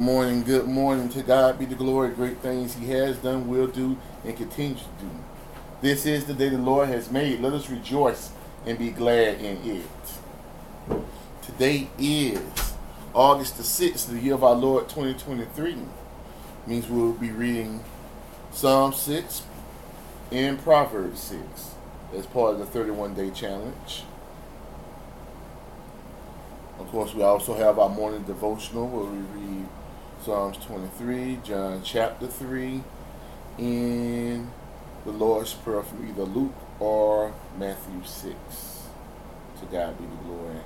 Morning, good morning. To God be the glory. Great things He has done, will do, and continues to do. This is the day the Lord has made. Let us rejoice and be glad in it. Today is August the 6th, the year of our Lord 2023. It means we'll be reading Psalm 6 and Proverbs 6 as part of the 31-day challenge. Of course, we also have our morning devotional where we read Psalms 23, John chapter 3, and the Lord's Prayer from either Luke or Matthew 6. To God be the glory.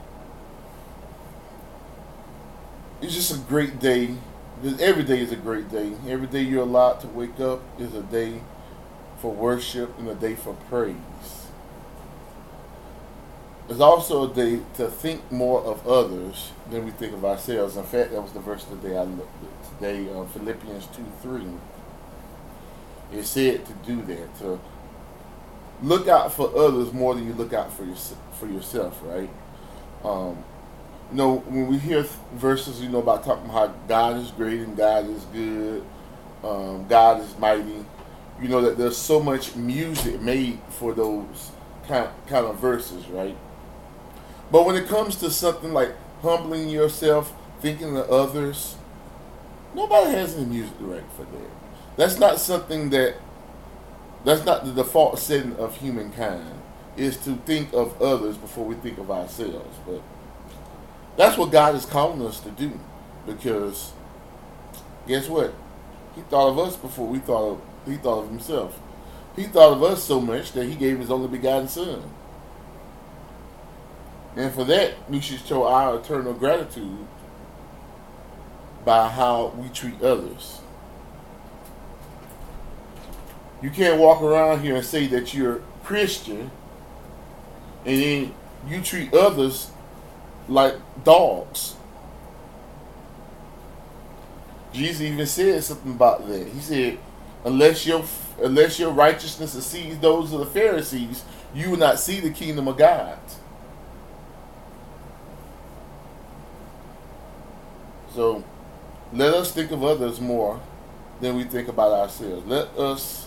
It's just a great day. Every day is a great day. Every day you're allowed to wake up is a day for worship and a day for praise. It's also a day to think more of others than we think of ourselves. In fact, that was the verse of the day I looked at today, Philippians 2:3. It said to do that, to look out for others more than you look out for yourself, right? You know, when we hear verses, you know, about talking about how God is great and God is good, God is mighty, you know, that there's so much music made for those kind of verses, right? But when it comes to something like humbling yourself, thinking of others, nobody has any music right for that. That's not the default setting of humankind, is to think of others before we think of ourselves. But that's what God is calling us to do, because guess what? He thought of us before He thought of Himself. He thought of us so much that He gave His only begotten Son. And for that, we should show our eternal gratitude by how we treat others. You can't walk around here and say that you're Christian and then you treat others like dogs. Jesus even said something about that. He said, unless your righteousness exceeds those of the Pharisees, you will not see the kingdom of God. So, let us think of others more than we think about ourselves. Let us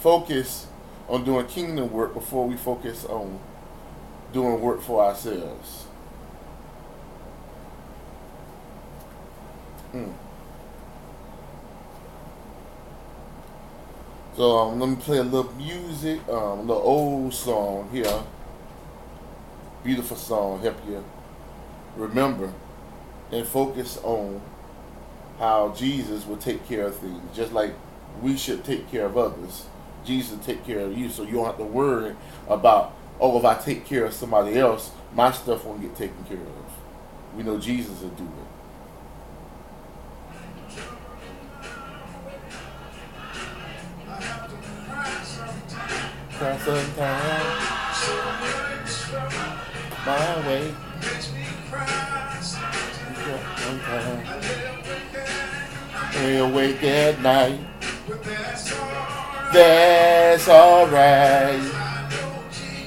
focus on doing kingdom work before we focus on doing work for ourselves. So let me play a little music, a little old song here. Beautiful song, help you remember and focus on how Jesus will take care of things, just like we should take care of others. Jesus will take care of you, so you don't have to worry about, oh, if I take care of somebody else, my stuff won't get taken care of. We know Jesus will do it. Stay awake at night. That's alright.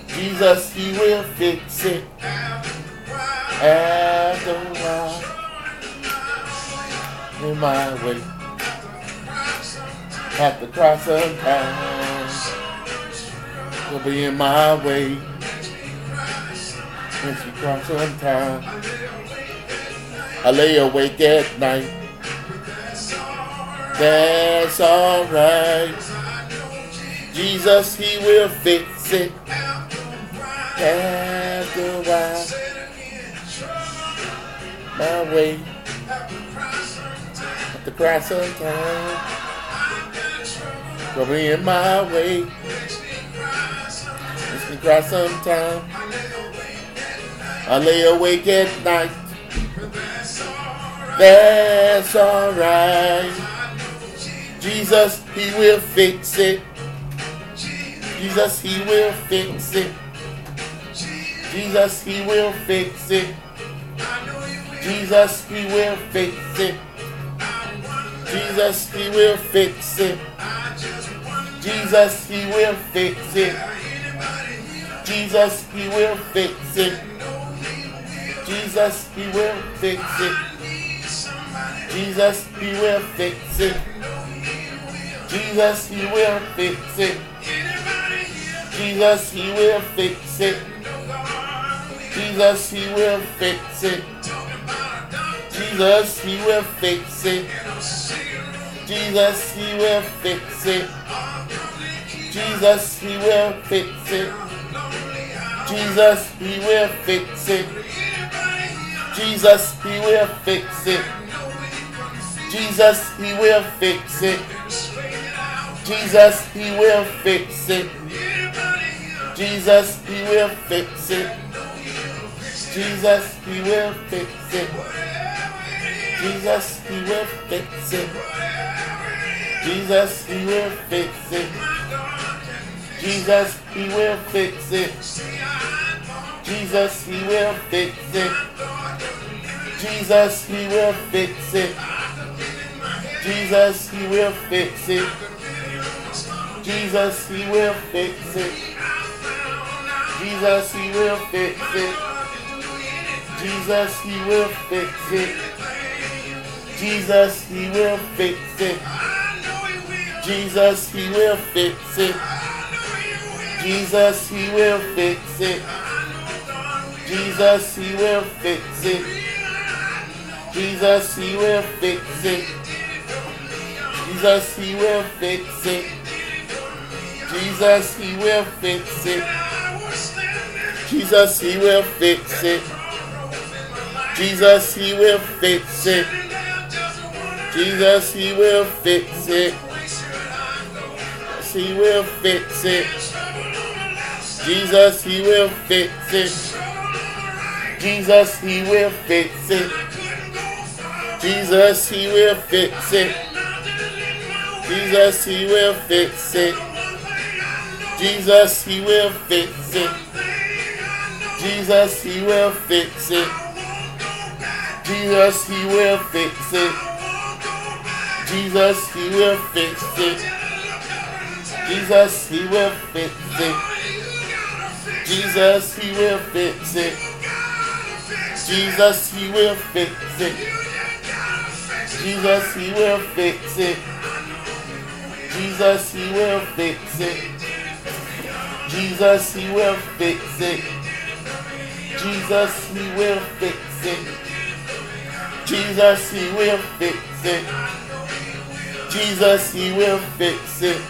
Jesus, He will fix it. After a while, in my way, have to cry sometimes. Will be in my way. Makes me cry sometimes. I lay awake at night. That's alright. Jesus, He will fix it. After a while, my way. Have to cry sometimes. Will be in my way. Cry sometime. I lay awake at night. That's alright. Jesus, He will fix it. Jesus, He will fix it. Jesus, He will fix it. Jesus, He will fix it. Jesus, He will fix it. Jesus, He will fix it. Jesus, He will fix it. Jesus, He will fix it. Jesus, he will fix it. Jesus, he will fix it. Jesus, he will fix it. Jesus, he will fix it. Jesus, he will fix it. Jesus, he will fix it. Jesus, he will fix it. Jesus, he will fix it. Jesus, he will fix it. Jesus, he will fix it. Jesus, he will fix it. Jesus, he will fix it. Jesus, he will fix it. Jesus, he will fix it. Jesus, he will fix it. Jesus, he will fix it. Jesus, he will fix it. Jesus, he will fix it. Jesus, he will fix it. Jesus, he will fix it. Jesus, he will fix it. Jesus, he will fix it. Jesus, he will fix it. Jesus, he will fix it. Jesus, he will fix it. Jesus, he will fix it. Jesus, he will fix it. Jesus, he will fix it. Jesus, he will fix it. Jesus, he will fix it. Jesus, he will fix it. Jesus, he will fix it. He will fix it. Jesus, he will fix it. Jesus, he will fix it. Jesus, he will fix it. Jesus, he will fix it. Jesus, he will fix it. Jesus, he will fix it. Jesus, he will fix it. Jesus, he will fix it. Jesus, he will fix it. Jesus, he will fix it. Jesus, he will fix it. Jesus, he will fix it. Jesus, he will fix it. Jesus, he will fix it. Jesus, he will fix it. Jesus, he will fix it. Jesus, he will fix it.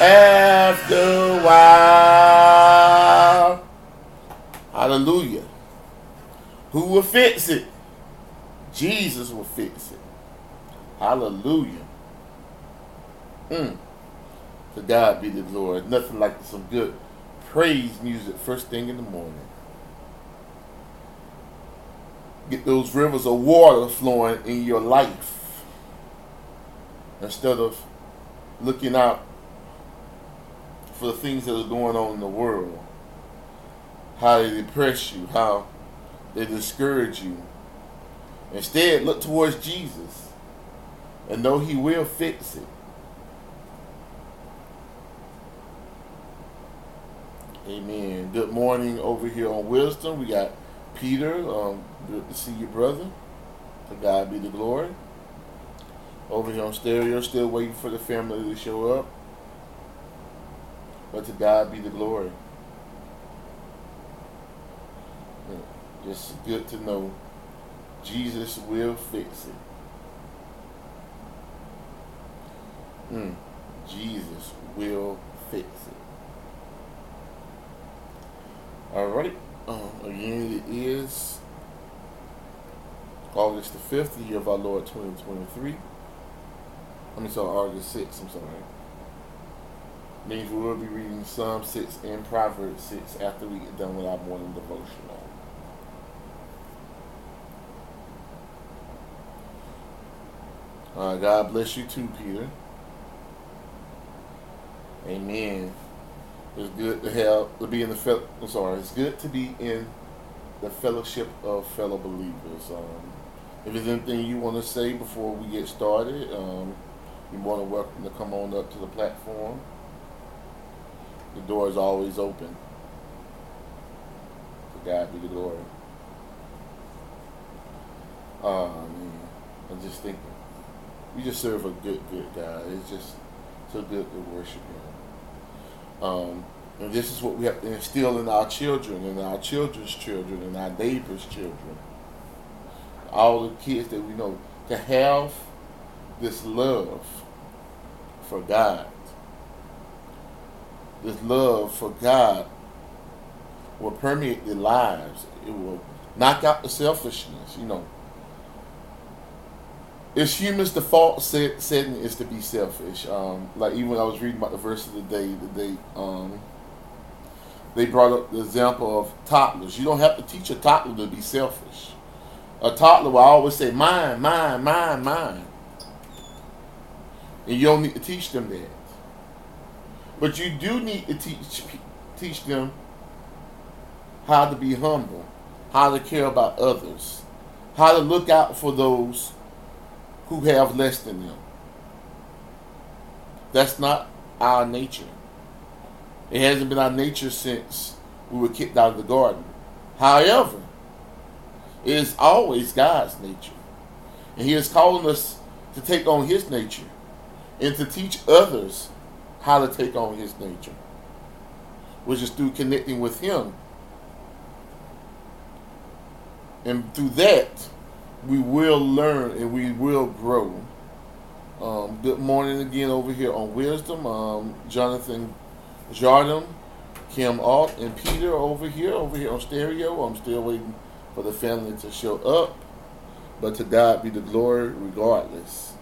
After a while. Hallelujah. Who will fix it? Jesus will fix it. Hallelujah. To God be the glory. Nothing like some good praise music first thing in the morning. Get those rivers of water flowing in your life. Instead of looking out for the things that are going on in the world, how they depress you, how they discourage you. Instead, look towards Jesus and know he will fix it. Amen. Good morning over here on Wisdom. We got Peter. Good to see you, brother. To God be the glory. Over here on Stereo, still waiting for the family to show up. But to God be the glory. It's good to know Jesus will fix it. Jesus will fix it. Alright. Again, it is August the 5th, the year of our Lord 2023. August 6th, I'm sorry. Means we will be reading Psalm 6 and Proverbs 6 after we get done with our morning devotional. God bless you too, Peter. Amen. It's good to have It's good to be in the fellowship of fellow believers. If there's anything you want to say before we get started, you're more than welcome to come on up to the platform. The door is always open. To God be the glory. and just thinking, we just serve a good, good God. It's just so good to worship Him. And this is what we have to instill in our children and our children's children and our neighbors' children. All the kids that we know, to have this love for God. This love for God will permeate their lives. It will knock out the selfishness, you know. It's humans' default setting is to be selfish. Like even when I was reading about the verse of the day, they brought up the example of toddlers. You don't have to teach a toddler to be selfish. A toddler will always say, mine, mine, mine, mine. And you don't need to teach them that. But you do need to teach them how to be humble, how to care about others, how to look out for those who have less than them. That's not our nature. It hasn't been our nature since we were kicked out of the garden. However, it is always God's nature. And He is calling us to take on His nature and to teach others how to take on His nature, which is through connecting with Him. And through that, we will learn and we will grow. Good morning again over here on Wisdom. Jonathan Jardim, Kim Alt, and Peter over here on Stereo. I'm still waiting for the family to show up. But to God be the glory regardless.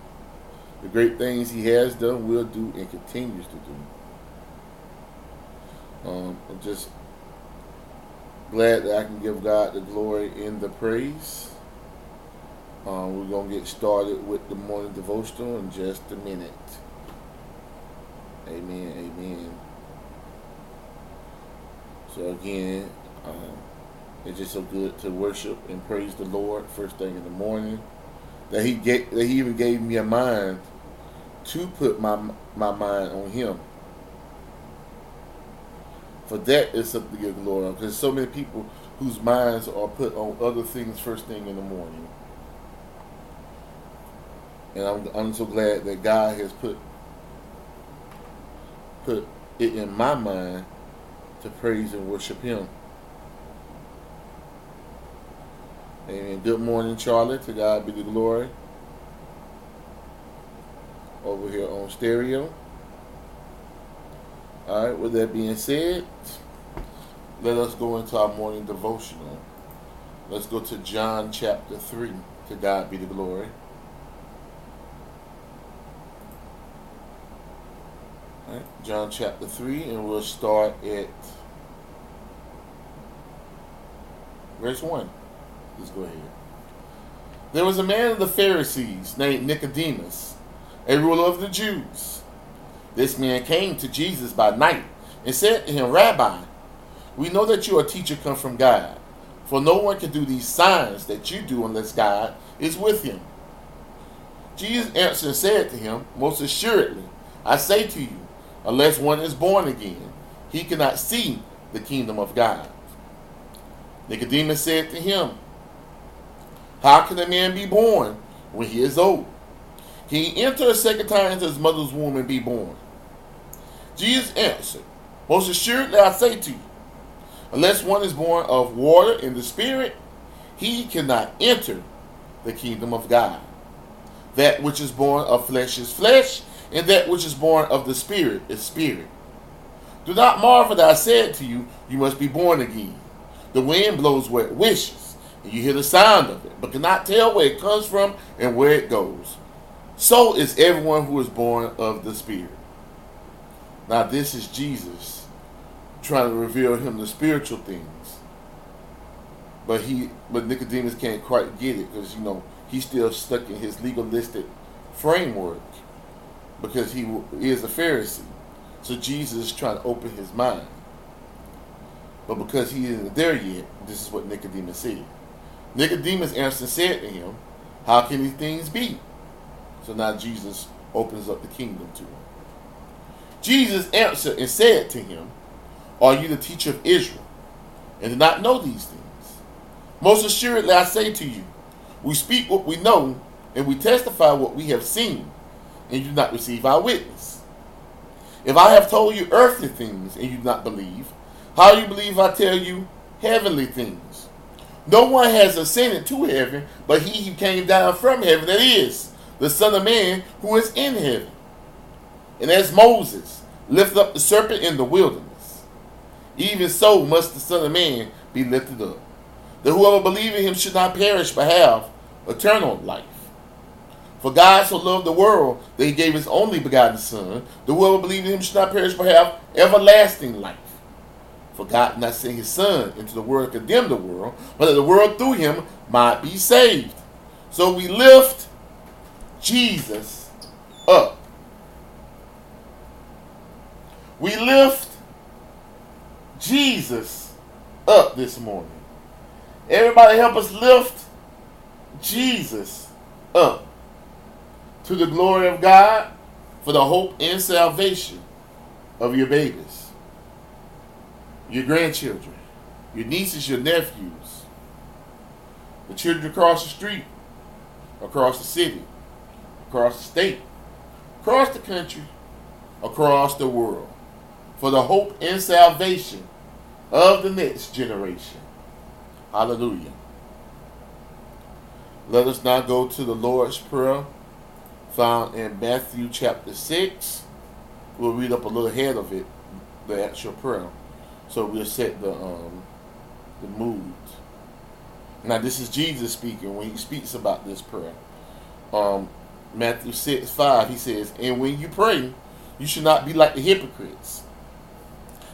The great things He has done, will do, and continues to do. I'm just glad that I can give God the glory and the praise. We're going to get started with the morning devotional in just a minute. Amen, amen. So again, it's just so good to worship and praise the Lord first thing in the morning. That He even gave me a mind to put my mind on Him. For that is something to give glory. Because so many people whose minds are put on other things first thing in the morning. And I'm so glad that God has put it in my mind to praise and worship Him. Amen. Good morning, Charlie. To God be the glory. Over here on Stereo. All right. With that being said, let us go into our morning devotional. Let's go to John chapter 3. To God be the glory. All right. John chapter 3, and we'll start at verse 1. Let's go ahead. There was a man of the Pharisees named Nicodemus, a ruler of the Jews. This man came to Jesus by night and said to Him, Rabbi, we know that you are a teacher come from God, for no one can do these signs that you do unless God is with him. Jesus answered and said to him, Most assuredly, I say to you, unless one is born again, he cannot see the kingdom of God. Nicodemus said to Him, How can a man be born when he is old? Can he enter a second time into his mother's womb and be born? Jesus answered, Most assuredly I say to you, unless one is born of water and the Spirit, he cannot enter the kingdom of God. That which is born of flesh is flesh, and that which is born of the Spirit is spirit. Do not marvel that I said to you, you must be born again. The wind blows where it wishes. You hear the sound of it, but cannot tell where it comes from and where it goes. So is everyone who is born of the Spirit. Now this is Jesus trying to reveal Him the spiritual things. But Nicodemus can't quite get it because, you know, he's still stuck in his legalistic framework because he is a Pharisee. So Jesus is trying to open his mind. But because he isn't there yet, this is what Nicodemus said. Nicodemus answered and said to Him, How can these things be? So now Jesus opens up the kingdom to him. Jesus answered and said to him, Are you the teacher of Israel, and do not know these things? Most assuredly I say to you, we speak what we know, and we testify what we have seen, and you do not receive our witness. If I have told you earthly things, and you do not believe, how do you believe I tell you heavenly things? No one has ascended to heaven, but he who came down from heaven, that is, the Son of Man who is in heaven. And as Moses lifted up the serpent in the wilderness, even so must the Son of Man be lifted up, that whoever believes in him should not perish but have eternal life. For God so loved the world that he gave his only begotten Son, that whoever believes in him should not perish but have everlasting life. For God did not send his Son into the world to condemn the world, but that the world through him might be saved. So we lift Jesus up. We lift Jesus up this morning. Everybody help us lift Jesus up to the glory of God for the hope and salvation of your babies, your grandchildren, your nieces, your nephews, the children across the street, across the city, across the state, across the country, across the world, for the hope and salvation of the next generation. Hallelujah. Let us now go to the Lord's Prayer found in Matthew chapter 6. We'll read up a little ahead of it, the actual prayer, so we'll set the mood. Now this is Jesus speaking when he speaks about this prayer. Matthew 6:5, he says, "And when you pray, you should not be like the hypocrites.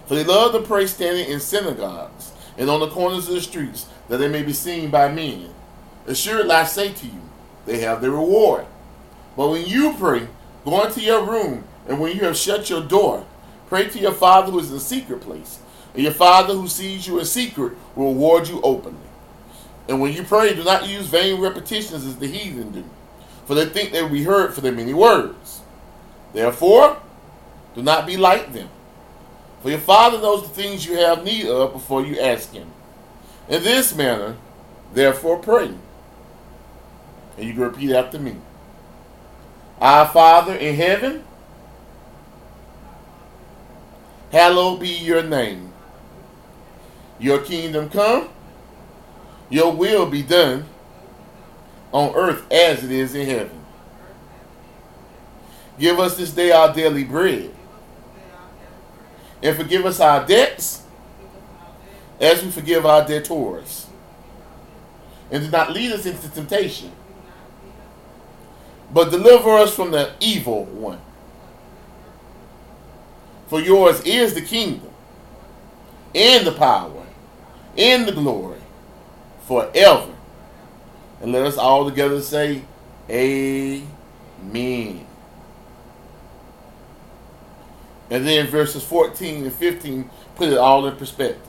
For they love to pray standing in synagogues and on the corners of the streets, that they may be seen by men. Assuredly, I say to you, they have their reward. But when you pray, go into your room, and when you have shut your door, pray to your Father who is in the secret place, and your Father who sees you in secret will reward you openly. And when you pray, do not use vain repetitions as the heathen do, for they think they will be heard for their many words. Therefore, do not be like them. For your Father knows the things you have need of before you ask him. In this manner, therefore pray." And you can repeat after me. Our Father in heaven, hallowed be your name. Your kingdom come, your will be done on earth as it is in heaven. Give us this day our daily bread, and forgive us our debts as we forgive our debtors. And do not lead us into temptation, but deliver us from the evil one. For yours is the kingdom, and the power, and the glory, forever. And let us all together say, Amen. And then verses 14 and 15 put it all in perspective.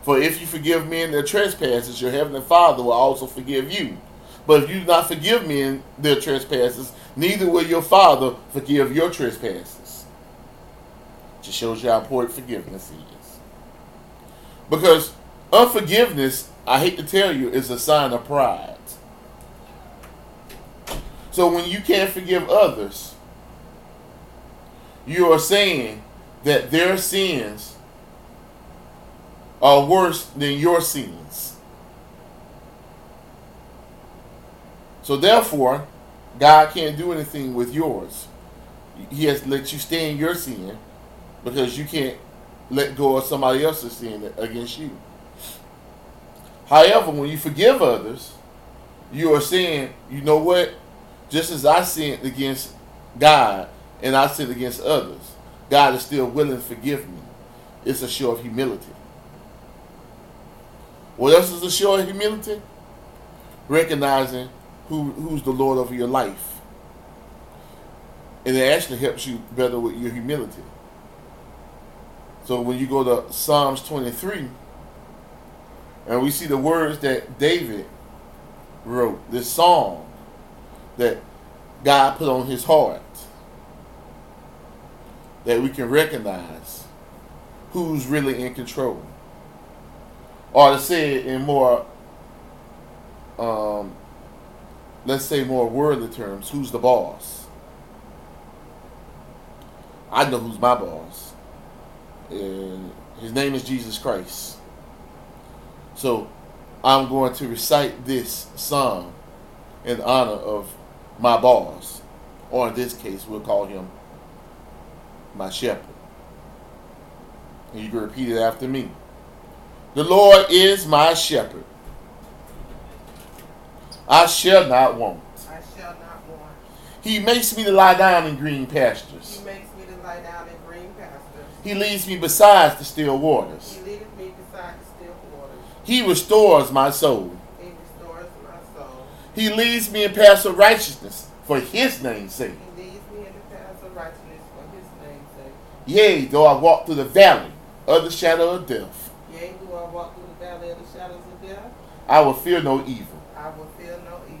For if you forgive men their trespasses, your heavenly Father will also forgive you. But if you do not forgive men their trespasses, neither will your Father forgive your trespasses. It just shows you how important forgiveness is. Because unforgiveness, I hate to tell you, is a sign of pride. So when you can't forgive others, you are saying that their sins are worse than your sins. So therefore, God can't do anything with yours. He has to let you stay in your sin because you can't let go of somebody else's sin against you. However, when you forgive others, you are saying, you know what? Just as I sinned against God, and I sin against others, God is still willing to forgive me. It's a show of humility. What else is a show of humility? Recognizing who's the Lord over your life. And it actually helps you better with your humility. So when you go to Psalms 23, and we see the words that David wrote, this song that God put on his heart, that we can recognize who's really in control. Or to say it in more let's say more worldly terms, who's the boss? I know who's my boss. And his name is Jesus Christ. So I'm going to recite this psalm in honor of my boss. Or in this case, we'll call him my shepherd. And you can repeat it after me. The Lord is my shepherd. I shall not want. I shall not want. He makes me to lie down in green pastures. He makes me to lie down in green pastures. He leads me beside the still waters. He leadeth me beside the still waters. He restores my soul. He restores my soul. He leads me in paths of righteousness for his name's sake. He leads me in the paths of righteousness for his name's sake. Yea, though I walk through the valley of the shadow of death. Yea, though I walk through the valley of the shadows of death. I will fear no evil. I will fear no evil.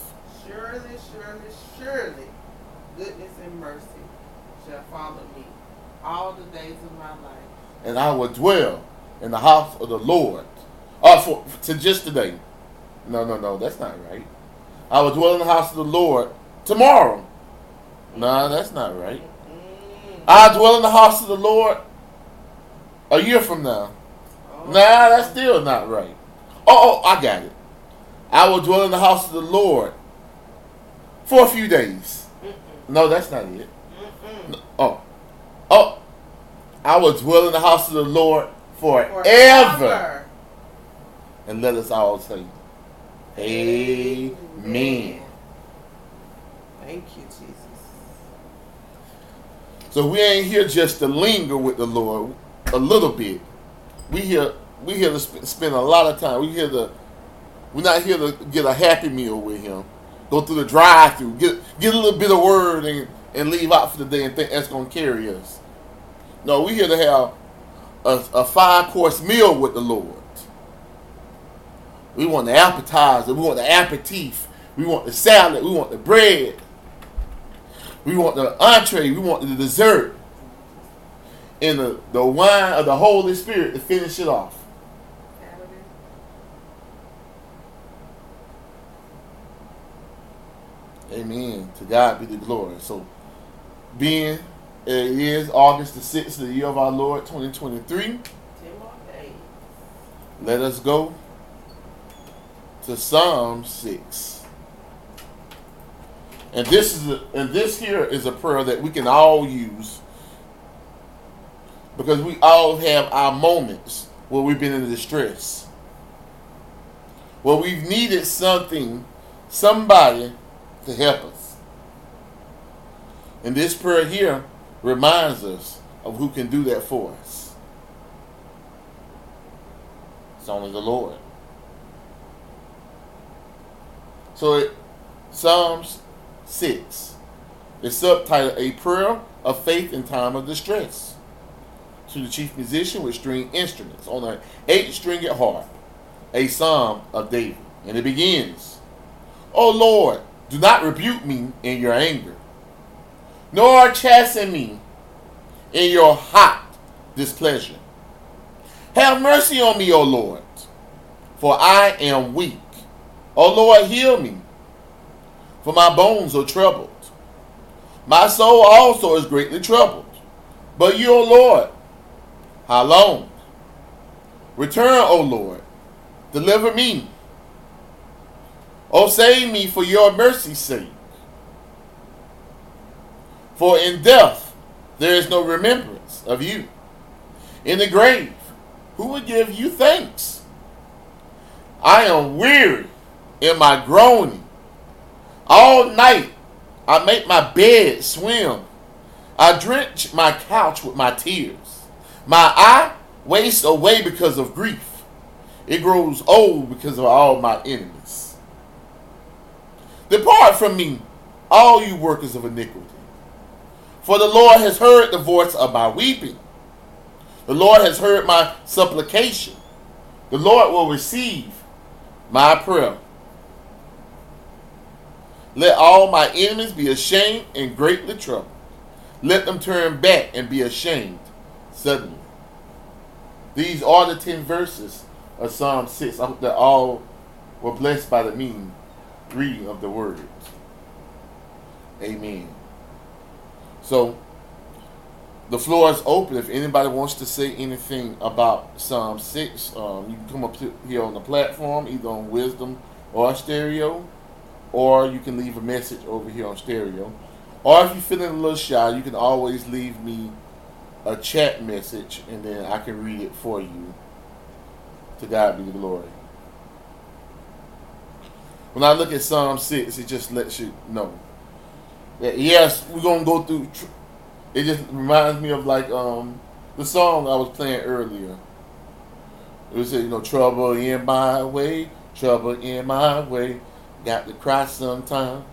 Surely, surely, surely, goodness and mercy shall follow me all the days of my life. And I will dwell in the house of the Lord. To just today. No, that's not right. I will dwell in the house of the Lord tomorrow. No, that's not right. I'll dwell in the house of the Lord a year from now. No, that's still not right. Oh, I got it. I will dwell in the house of the Lord for a few days. No, that's not it. No, oh, I will dwell in the house of the Lord forever. And let us all say, Amen. Amen. Thank you, Jesus. So we ain't here just to linger with the Lord a little bit. We're here to spend a lot of time. We're not here to get a happy meal with him. Go through the drive-thru, get a little bit of word and leave out for the day and think that's going to carry us. No, we're here to have a five-course meal with the Lord. We want the appetizer. We want the aperitif. We want the salad. We want the bread. We want the entree. We want the dessert. And the wine of the Holy Spirit to finish it off. Amen. To God be the glory. So, being it is August the 6th, the year of our Lord, 2023, 10 more days. Let us go to Psalm 6. And this here is a prayer that we can all use because we all have our moments where we've been in distress, where we've needed somebody to help us. And this prayer here reminds us of who can do that for us. It's only the Lord. So Psalms 6 is subtitled A Prayer of Faith in Time of Distress to the chief musician with string instruments on an 8-stringed harp, a psalm of David. And it begins, O Lord, do not rebuke me in your anger, nor chasten me in your hot displeasure. Have mercy on me, O Lord, for I am weak. O Lord, heal me, for my bones are troubled. My soul also is greatly troubled. But you, O Lord, how long? Return, O Lord. Deliver me. O save me for your mercy's sake. For in death there is no remembrance of you. In the grave, who will give you thanks? I am weary in my groaning. All night I make my bed swim. I drench my couch with my tears. My eye wastes away because of grief. It grows old because of all my enemies. Depart from me, all you workers of iniquity. For the Lord has heard the voice of my weeping. The Lord has heard my supplication. The Lord will receive my prayer. Let all my enemies be ashamed and greatly troubled. Let them turn back and be ashamed suddenly. These are the 10 verses of Psalm 6. I hope that all were blessed by the meaning reading of the word. Amen. So, the floor is open. If anybody wants to say anything about Psalm 6, you can come up here on the platform, either on Wisdom or Stereo, or you can leave a message over here on Stereo. Or if you're feeling a little shy, you can always leave me a chat message, and then I can read it for you. To God be the glory. When I look at Psalm 6, it just lets you know that, yes, we're going to go through. It just reminds me of like the song I was playing earlier. It said, you know, trouble in my way, trouble in my way. Got to cry sometime,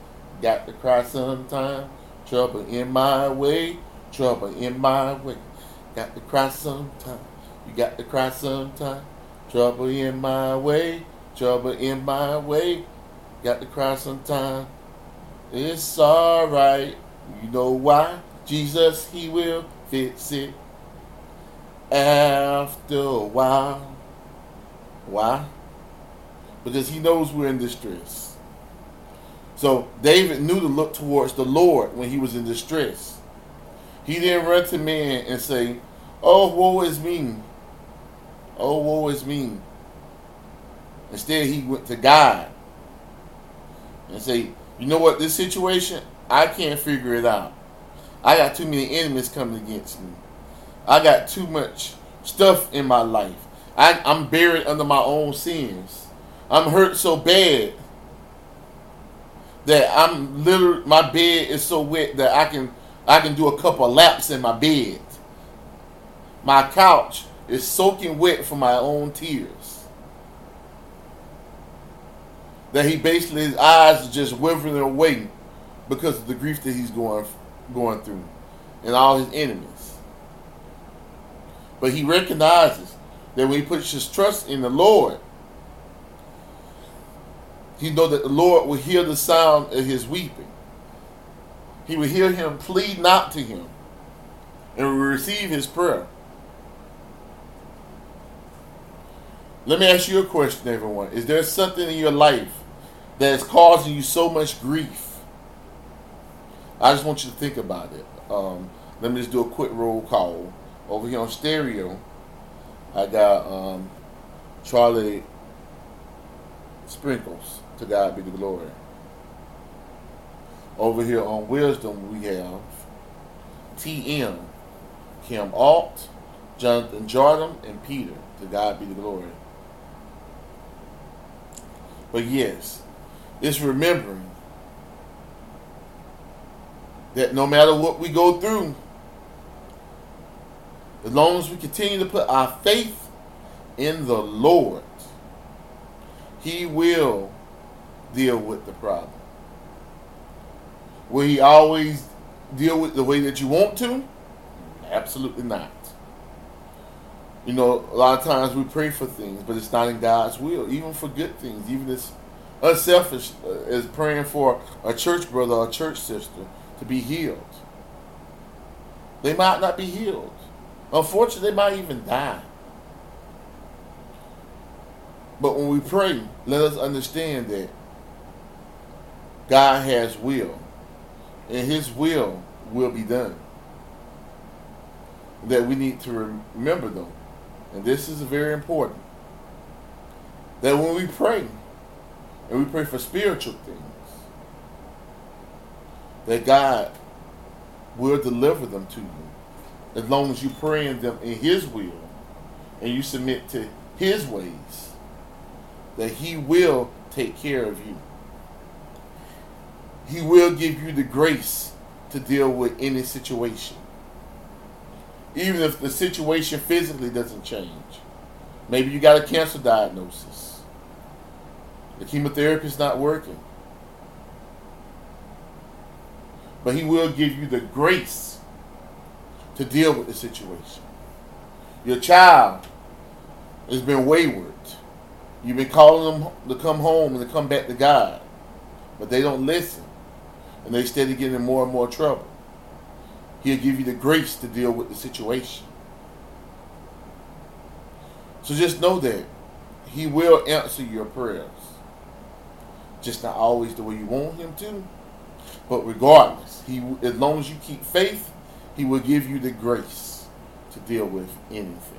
got to cry sometime. Trouble in my way, trouble in my way. Got to cry sometime, you got to cry sometime. Trouble in my way, trouble in my way. Got to cry sometime. It's alright. You know why? Jesus, he will fix it. After a while. Why? Because he knows we're in distress. So David knew to look towards the Lord when he was in distress. He didn't run to man and say, oh, woe is me. Oh, woe is me. Instead, he went to God and say, you know what, this situation, I can't figure it out. I got too many enemies coming against me. I got too much stuff in my life. I'm buried under my own sins. I'm hurt so bad that I'm literally, my bed is so wet that I can do a couple laps in my bed. My couch is soaking wet from my own tears. That he basically, his eyes are just withering away because of the grief that he's going through and all his enemies. But he recognizes that when he puts his trust in the Lord, he knows that the Lord will hear the sound of his weeping. He will hear him plead not to him and will receive his prayer. Let me ask you a question, everyone. Is there something in your life that is causing you so much grief? I just want you to think about it. Let me just do a quick roll call. Over here on Stereo, I got Charlie Sprinkles. To God be the glory. Over here on Wisdom, we have TM, Kim Alt, Jonathan Jardim, and Peter. To God be the glory. But yes, it's remembering that no matter what we go through, as long as we continue to put our faith in the Lord, he will deal with the problem. Will he always deal with the way that you want to? Absolutely not. You know, a lot of times we pray for things, but it's not in God's will, even for good things, even as unselfish as praying for a church brother or a church sister to be healed. They might not be healed. Unfortunately, they might even die. But when we pray, let us understand that God has will, and his will be done. That we need to remember, though, and this is very important, that when we pray, and we pray for spiritual things, that God will deliver them to you, as long as you pray in them in his will, and you submit to his ways, that he will take care of you. He will give you the grace to deal with any situation. Even if the situation physically doesn't change. Maybe you got a cancer diagnosis. The chemotherapy is not working. But he will give you the grace to deal with the situation. Your child has been wayward. You've been calling them to come home and to come back to God. But they don't listen. And they steady getting in more and more trouble. He'll give you the grace to deal with the situation. So just know that he will answer your prayers. Just not always the way you want him to. But regardless, he, as long as you keep faith, he will give you the grace to deal with anything.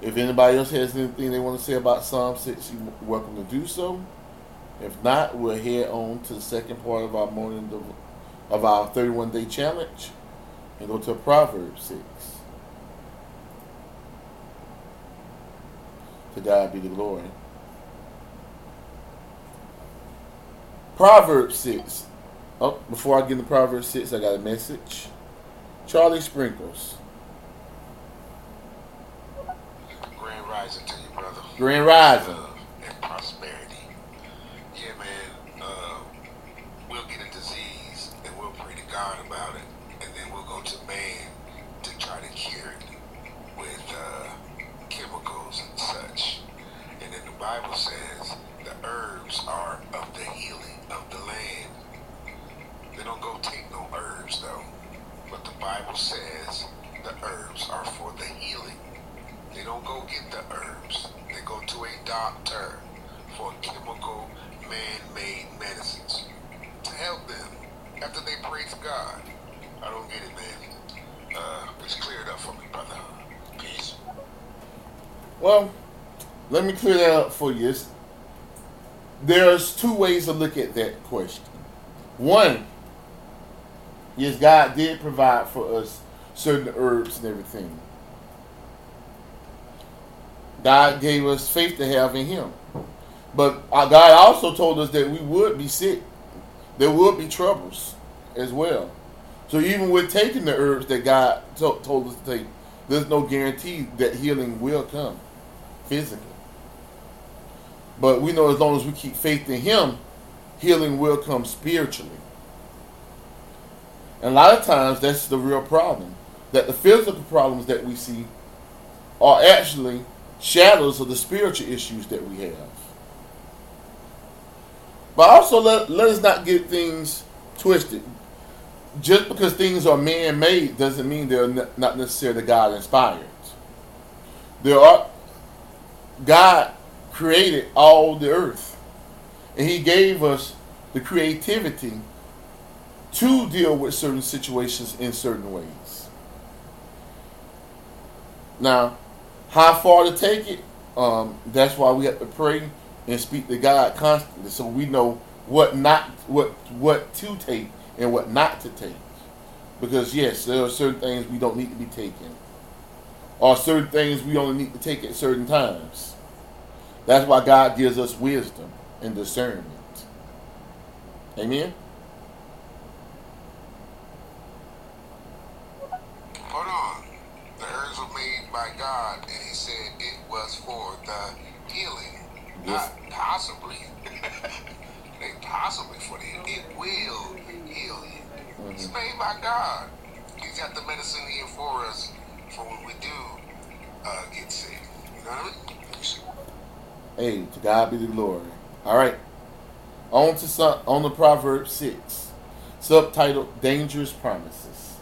If anybody else has anything they want to say about Psalm 6, you're welcome to do so. If not, we'll head on to the second part of our morning of our 31-day challenge and go to Proverbs 6. To God be the glory. Proverbs 6. Oh, before I get into Proverbs 6, I got a message. Charlie Sprinkles. Grand rising to you, brother. Grand rising. And prosperity. Yeah, man. We'll get a disease and we'll pray to God about it. And then we'll go to man to try to cure it with chemicals and such. And then the Bible says the herbs are of the healing of the land. They don't go take no herbs though, but the Bible says the herbs are for the healing. They don't go get the herbs. They go to a doctor for chemical man-made medicines to help them after they pray to God. I don't get it, man. It's cleared up for me, brother. Peace. Well, let me clear that up for you. There's two ways to look at that question. One, yes, God did provide for us certain herbs and everything. God gave us faith to have in him. But God also told us that we would be sick. There would be troubles as well. So even with taking the herbs that God told us to take, there's no guarantee that healing will come physically. But we know as long as we keep faith in him, healing will come spiritually. And a lot of times that's the real problem. That the physical problems that we see are actually shadows of the spiritual issues that we have. But also let us not get things twisted. Just because things are man-made doesn't mean they're not necessarily God-inspired. God created all the earth. And he gave us the creativity to deal with certain situations in certain ways. Now, how far to take it, that's why we have to pray and speak to God constantly, so we know what to take and what not to take. Because yes, there are certain things we don't need to be taking, or certain things we only need to take at certain times. That's why God gives us wisdom and discernment. Amen? Hold on. The herbs were made by God, and he said it was for the healing. Yes. Not possibly. They possibly for the healing. It will heal you. Mm-hmm. It's made by God. He's got the medicine here for us for when we do get sick. You know what I mean? Hey, to God be the glory. All right, on to Proverbs 6, subtitled Dangerous Promises.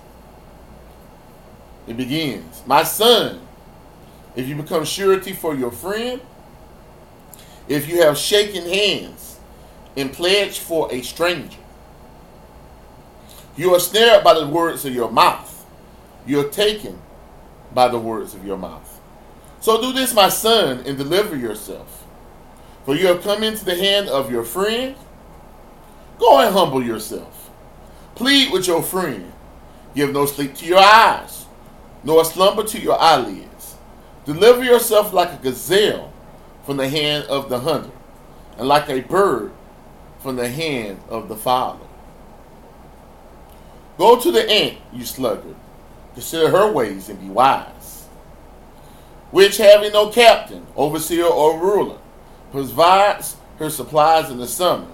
It begins, my son, if you become surety for your friend, if you have shaken hands and pledged for a stranger, you are snared by the words of your mouth. You are taken by the words of your mouth. So do this, my son, and deliver yourself. For you have come into the hand of your friend. Go and humble yourself. Plead with your friend. Give no sleep to your eyes, nor slumber to your eyelids. Deliver yourself like a gazelle from the hand of the hunter, and like a bird from the hand of the fowler. Go to the ant, you sluggard. Consider her ways and be wise. Which having no captain, overseer, or ruler, provides her supplies in the summer,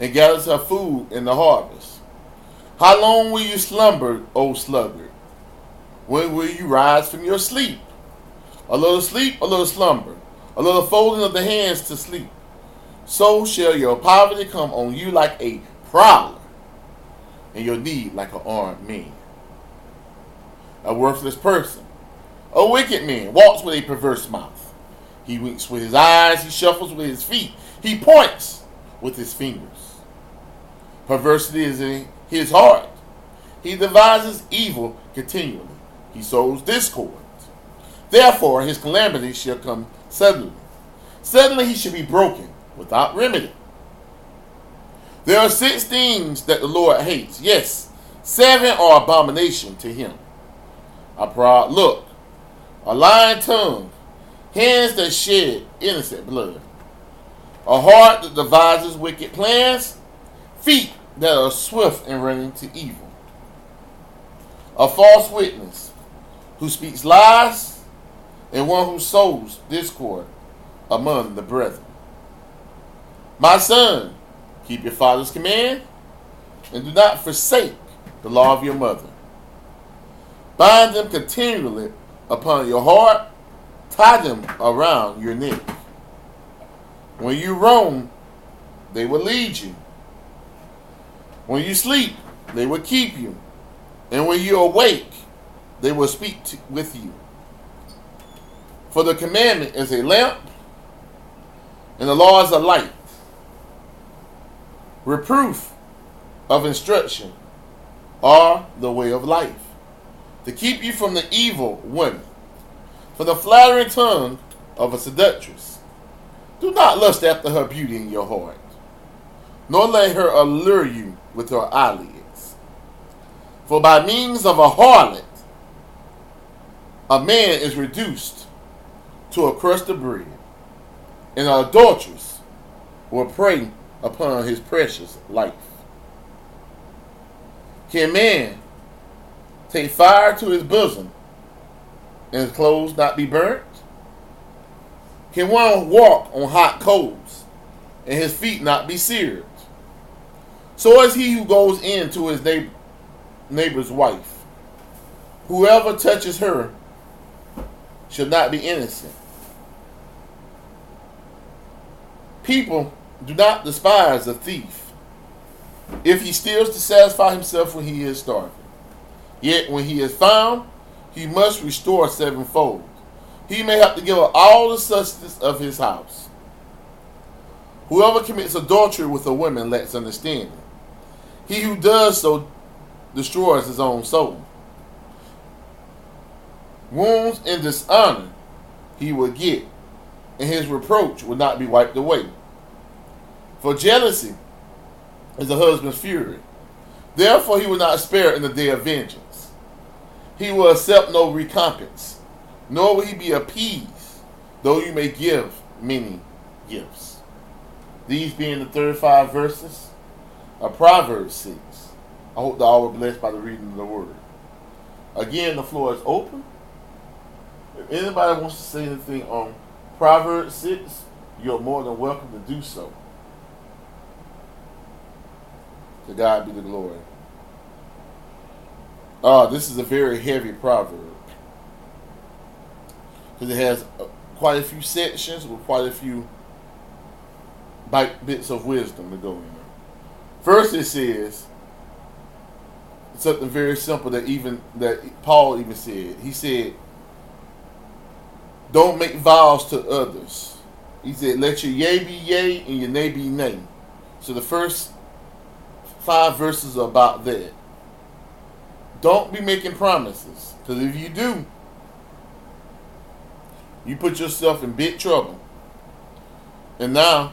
and gathers her food in the harvest. How long will you slumber, O sluggard? When will you rise from your sleep? A little sleep, a little slumber, a little folding of the hands to sleep. So shall your poverty come on you like a prowler, and your need like an armed man. A worthless person, a wicked man, walks with a perverse mouth. He winks with his eyes, he shuffles with his feet, he points with his fingers. Perversity is in his heart. He devises evil continually. He sows discord. Therefore his calamity shall come suddenly. Suddenly he shall be broken without remedy. There are 6 things that the Lord hates. Yes, 7 are abomination to him. A proud look, a lying tongue, hands that shed innocent blood, a heart that devises wicked plans, feet that are swift in running to evil, a false witness who speaks lies, and one who sows discord among the brethren. My son, keep your father's command, and do not forsake the law of your mother. Bind them continually upon your heart, tie them around your neck. When you roam, they will lead you. When you sleep, they will keep you. And when you awake, they will speak with you. For the commandment is a lamp, and the law is a light. Reproof of instruction are the way of life, to keep you from the evil woman, from the flattering tongue of a seductress. Do not lust after her beauty in your heart, nor let her allure you with her eyelids. For by means of a harlot, a man is reduced to a crust of bread, and an adulteress will prey upon his precious life. Can man take fire to his bosom, and his clothes not be burnt? Can one walk on hot coals, and his feet not be seared? So is he who goes in to his neighbor's wife. Whoever touches her shall not be innocent. People do not despise a thief if he steals to satisfy himself when he is starving. Yet when he is found, he must restore sevenfold. He may have to give up all the substance of his house. Whoever commits adultery with a woman lacks understanding. He who does so destroys his own soul. Wounds and dishonor he will get, and his reproach will not be wiped away. For jealousy is a husband's fury. Therefore he will not spare in the day of vengeance. He will accept no recompense, nor will he be appeased, though you may give many gifts. These being the 35 verses of Proverbs 6. I hope that all were blessed by the reading of the word. Again, the floor is open. If anybody wants to say anything on Proverbs 6, you're more than welcome to do so. To God be the glory. This is a very heavy proverb, because it has quite a few sections with quite a few bits of wisdom to go in. First, it says something very simple that Paul even said. He said, "Don't make vows to others." He said, "Let your yea be yea and your nay be nay." So the first 5 verses are about that. Don't be making promises, because if you do, you put yourself in big trouble. And now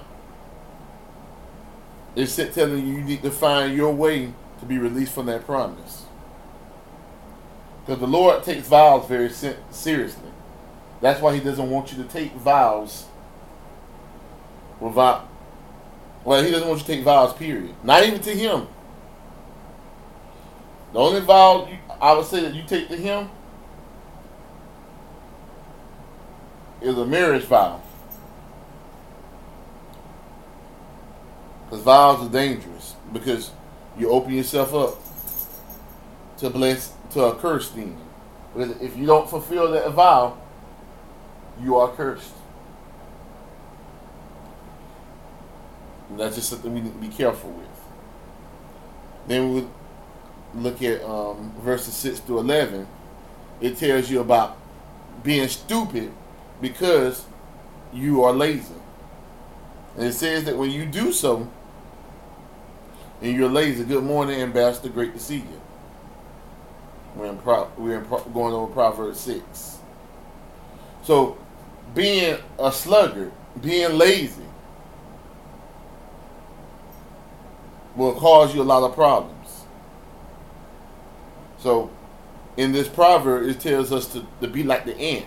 it's telling you need to find your way to be released from that promise, because the Lord takes vows very seriously. That's why he doesn't want you to take vows without. Well, he doesn't want you to take vows, period. Not even to him. The only vow I would say that you take to him is a marriage vow. Because vows are dangerous because you open yourself up to bless, to a cursed demon. Because if you don't fulfill that vow, you are cursed. And that's just something we need to be careful with. Then we look at verses 6 through 11. It tells you about being stupid because you are lazy. And it says that when you do so and you're lazy, good morning, Ambassador, great to see you. We're going over Proverbs 6. So being a sluggard, being lazy, will cause you a lot of problems. So in this proverb, it tells us to be like the ant,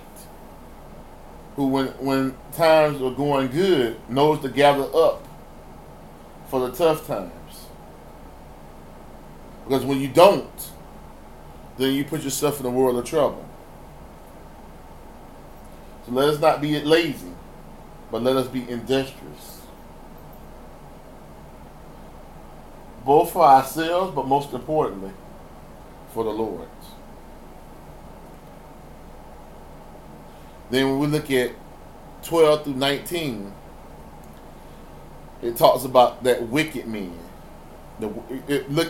who when times are going good, knows to gather up for the tough times. Because when you don't, then you put yourself in a world of trouble. So let us not be lazy, but let us be industrious. Both for ourselves, but most importantly, for the Lord. Then when we look at 12 through 19, it talks about that wicked man. Look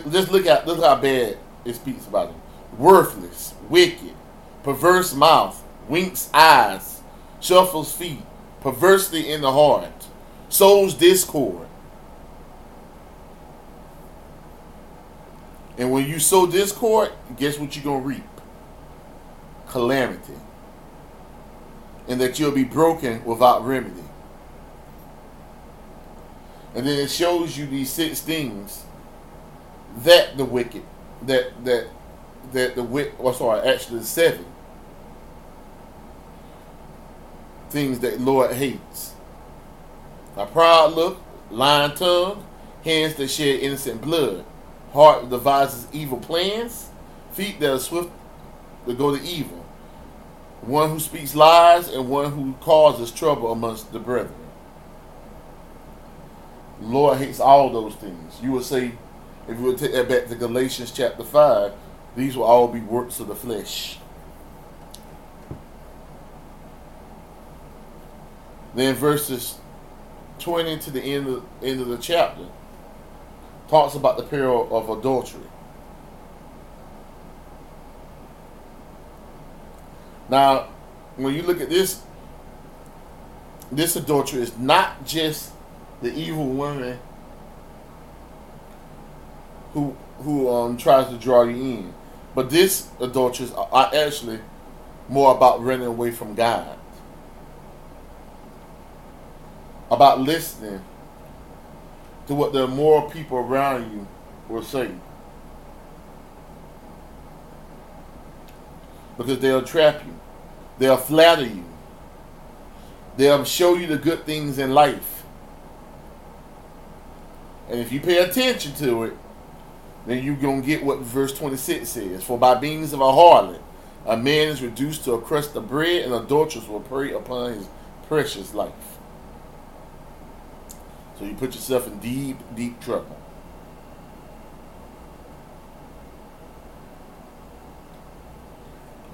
how bad it speaks about him. Worthless, wicked, perverse mouth, winks eyes, shuffles feet, perversely in the heart, sows discord. And when you sow discord, guess what you're going to reap? Calamity. And that you'll be broken without remedy. And then it shows you these six things that the wicked, actually seven things that the Lord hates. A proud look, lying tongue, hands that shed innocent blood, heart devises evil plans, feet that are swift to go to evil, one who speaks lies, and one who causes trouble amongst the brethren. The Lord hates all those things. You would say, if you would take that back to Galatians chapter 5, these will all be works of the flesh. Then verses 20 to the end of the chapter talks about the peril of adultery. Now, when you look at this adultery is not just the evil woman who tries to draw you in, but this adultery is actually more about running away from God, about listening to what the immoral people around you will say, because they'll trap you, they'll flatter you, they'll show you the good things in life, and if you pay attention to it, then you're going to get what verse 26 says. For by means of a harlot, a man is reduced to a crust of bread, and adulterers will prey upon his precious life. So you put yourself in deep, deep trouble.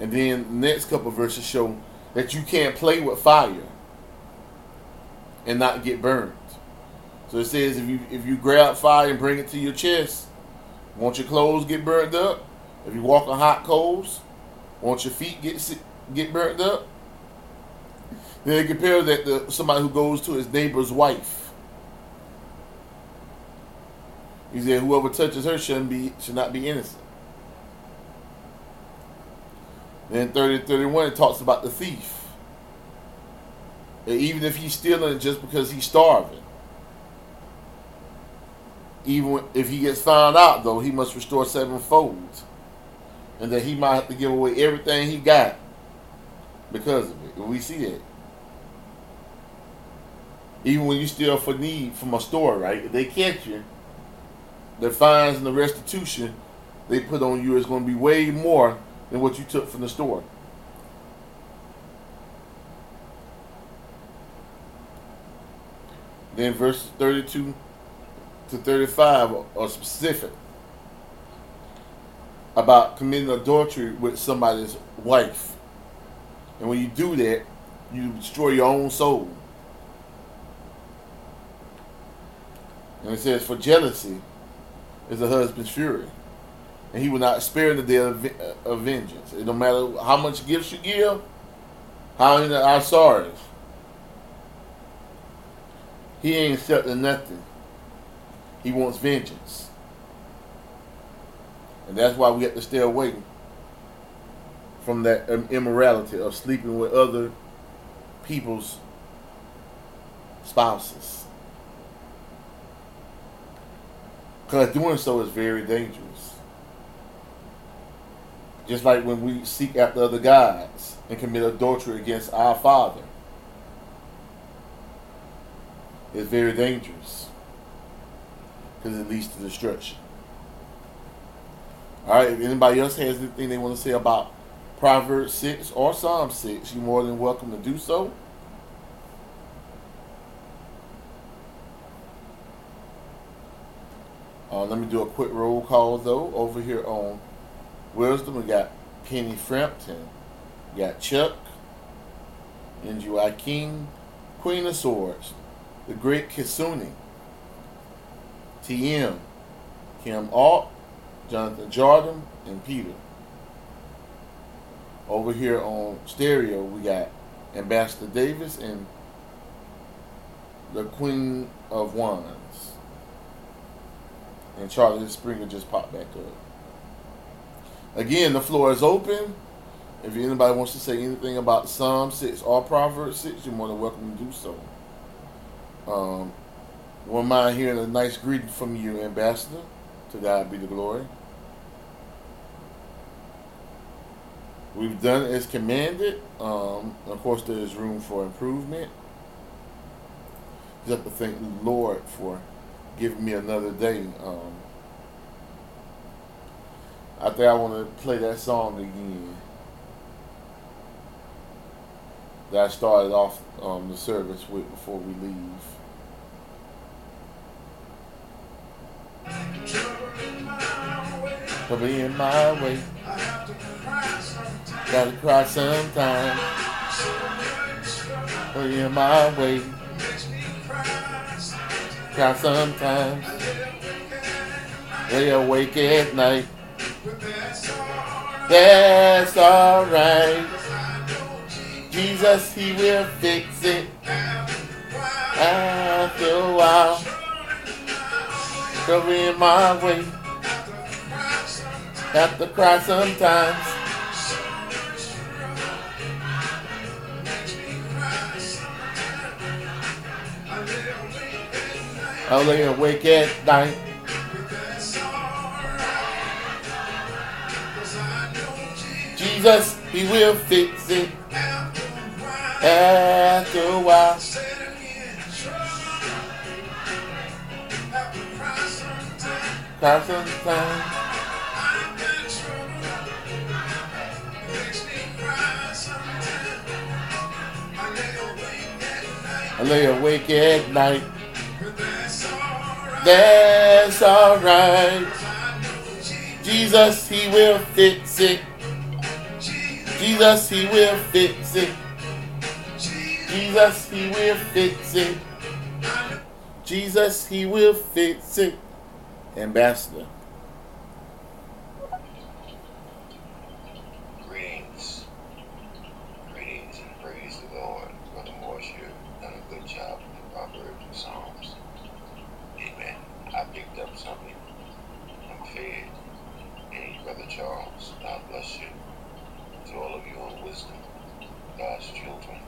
And then the next couple of verses show that you can't play with fire and not get burned. So it says if you grab fire and bring it to your chest, won't your clothes get burned up? If you walk on hot coals, won't your feet get burned up? Then they compare that to somebody who goes to his neighbor's wife. He said, whoever touches her should not be innocent. Then 30-31, it talks about the thief. And even if he's stealing it just because he's starving. Even if he gets found out, though, he must restore sevenfold. And that he might have to give away everything he got because of it. And we see that. Even when you steal for need from a store, right? If they catch you, the fines and the restitution they put on you is going to be way more than what you took from the store. Then verses 32 to 35 are specific about committing adultery with somebody's wife. And when you do that, you destroy your own soul. And it says, for jealousy is a husband's fury, and he will not spare the day of vengeance. It don't matter how much gifts you give, how many are sorry. He ain't accepting nothing. He wants vengeance. And that's why we have to stay away from that immorality of sleeping with other people's spouses. Because doing so is very dangerous. Just like when we seek after other gods and commit adultery against our Father. It's very dangerous. Because it leads to destruction. Alright, if anybody else has anything they want to say about Proverbs 6 or Psalm 6, you're more than welcome to do so. Let me do a quick roll call, though. Over here on Wisdom, we got Penny Frampton. We got Chuck, NGY King, Queen of Swords, The Great Kisuni, TM, Kim Alt, Jonathan Jardim, and Peter. Over here on Stereo, we got Ambassador Davis and the Queen of Wands. And Charlie Sprinkles just popped back up. Again, the floor is open. If anybody wants to say anything about Psalm 6 or Proverbs 6, you're more than welcome to do so. Wouldn't mind hearing a nice greeting from you, Ambassador. To God be the glory. We've done as commanded. Of course, there is room for improvement. Just have to thank the Lord for giving me another day. I think I want to play that song again that I started off the service with before we leave. For being my way, I have to cry sometimes. Gotta cry sometimes. For being my way, makes me cry. Cry sometimes. Lay awake at night. But that's alright. Jesus, he will fix it. After a while. Go in my way. Have to cry sometimes. I lay awake at night. Jesus, he will fix it. After a while. Cry sometimes. I lay awake at night. That's alright. Jesus, he will fix it. Jesus, he will fix it. Jesus, he will fix it. Jesus, he will fix it. Ambassador. Greetings. Greetings and praise the Lord. Brother Morris, you've done a good job in the Proverbs and Psalms. Amen. I picked up something. I'm fed. Hey, Brother Charles, God bless you. To all of you on Wisdom, God's children,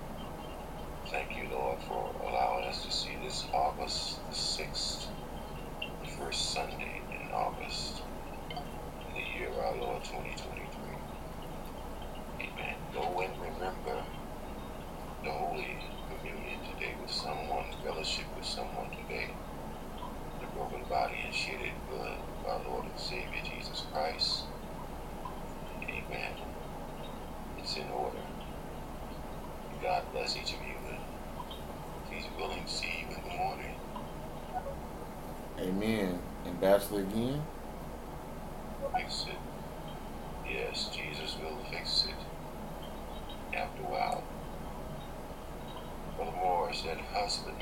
thank you, Lord, for allowing us to see this August the 6th, the first Sunday in August, in the year of our Lord 2023. Amen. Go and remember the Holy Communion today with someone, fellowship with someone today. The broken body and shedded blood of our Lord and Savior Jesus Christ. Amen. It's in order. God bless each of you. He's willing to see you in the morning. Amen. successful again? Fix it. Yes, Jesus will fix it. After a while, no more is that husband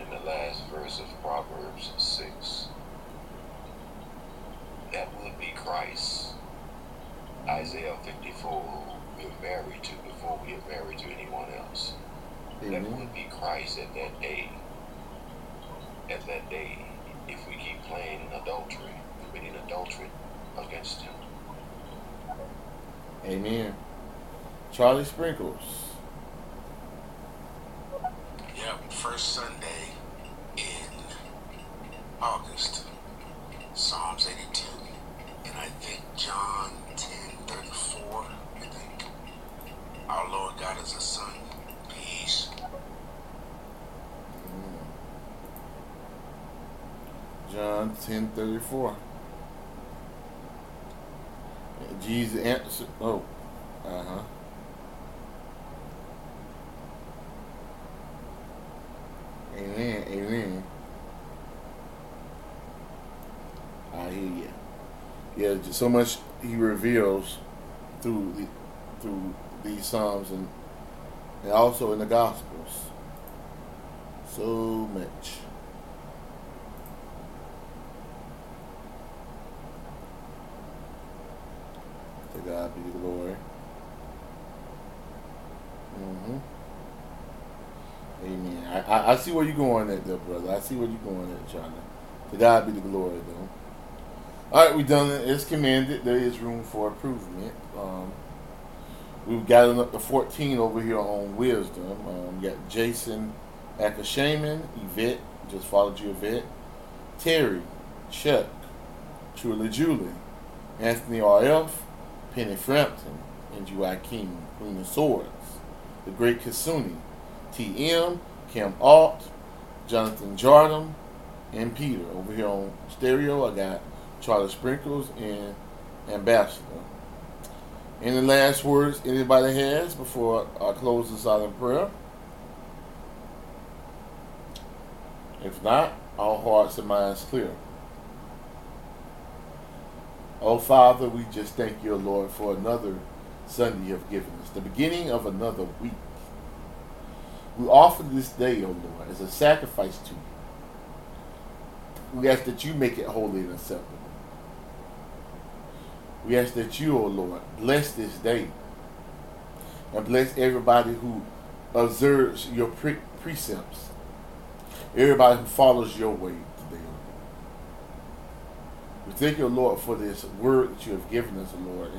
in the last verse of Proverbs 6. That would be Christ. Isaiah 54, who we're married to before we are married to anyone else. Amen. That would be Christ at that day. At that day, if we keep playing in adultery, committing adultery against him. Amen. Charlie Sprinkles. Yeah, first Sunday in August, Psalms 82, and I think John 10:34, I think. Our Lord God is a son. Peace. John 10:34. Jesus answered. Oh, Amen. Amen. I hear you. Yeah, just so much he reveals through these Psalms and also in the Gospels. So much. To God be the glory. Mm-hmm. Amen. I see where you're going at, though, brother. I see where you're going at, Johnny. To God be the glory, though. All right, we've done it. It's commanded. There is room for improvement. We've gotten up to 14 over here on wisdom. We got Jason Akashaman, Yvette, just followed you, Yvette. Terry, Chuck, Truly Julie, Anthony R.F., Penny Frampton, NGY King, Queen of Swords, The Great Kisuni, TM, Kim Alt, Jonathan Jardim, and Peter. Over here on stereo, I got Charlie Sprinkles and Ambassador. Any last words anybody has before I close this out in prayer? If not, all hearts and minds clear. Oh, Father, we just thank you, Lord, for another Sunday you have given us, the beginning of another week. We offer this day, O Lord, as a sacrifice to you. We ask that you make it holy and acceptable. We ask that you, O Lord, bless this day and bless everybody who observes your precepts, everybody who follows your way today, O Lord. We thank you, O Lord, for this word that you have given us, O Lord,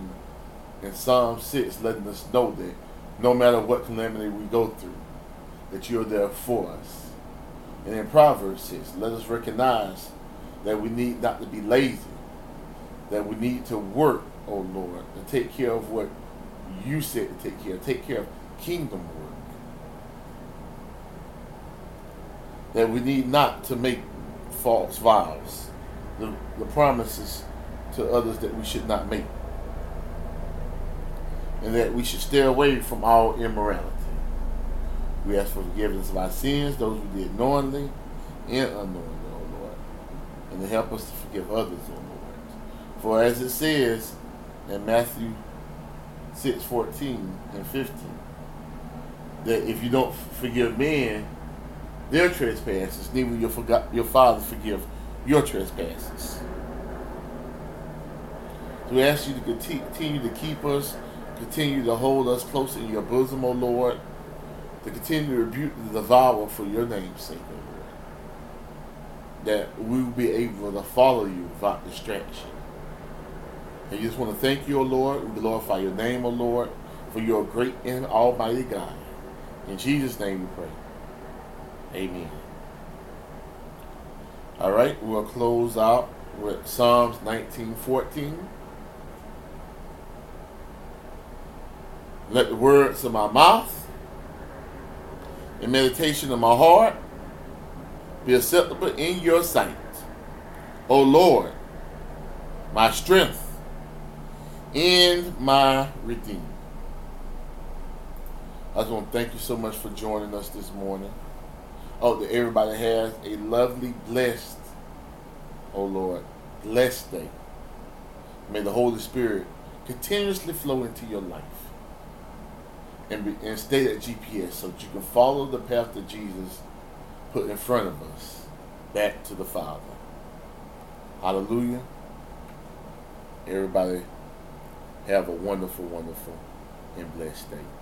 in Psalm 6, letting us know that no matter what calamity we go through, that you are there for us. And in Proverbs 6, let us recognize that we need not to be lazy, that we need to work, O Lord, and take care of what you said to take care of. Take care of kingdom work. That we need not to make false vows, the promises to others that we should not make. And that we should stay away from all immorality. We ask for forgiveness of our sins, those we did knowingly and unknowingly, O Lord. And to help us to forgive others, O Lord. For as it says in Matthew 6:14 and 15, that if you don't forgive men their trespasses, neither will your Father forgive your trespasses. So we ask you to continue to keep us, continue to hold us close in your bosom, O Lord, to continue to rebuke the devourer for your name's sake, O Lord, that we will be able to follow you without distraction. And we just want to thank you, O Lord. We glorify your name, O Lord, for your great and almighty God. In Jesus' name we pray. Amen. All right, we'll close out with Psalms 19:14. Let the words of my mouth and meditation of my heart be acceptable in your sight, O Lord, my strength and my redeemer. I just want to thank you so much for joining us this morning. I hope that everybody has a lovely, blessed O Lord, last day. May the Holy Spirit continuously flow into your life and stay that GPS so that you can follow the path that Jesus put in front of us back to the Father. Hallelujah. Everybody have a wonderful, wonderful and blessed day.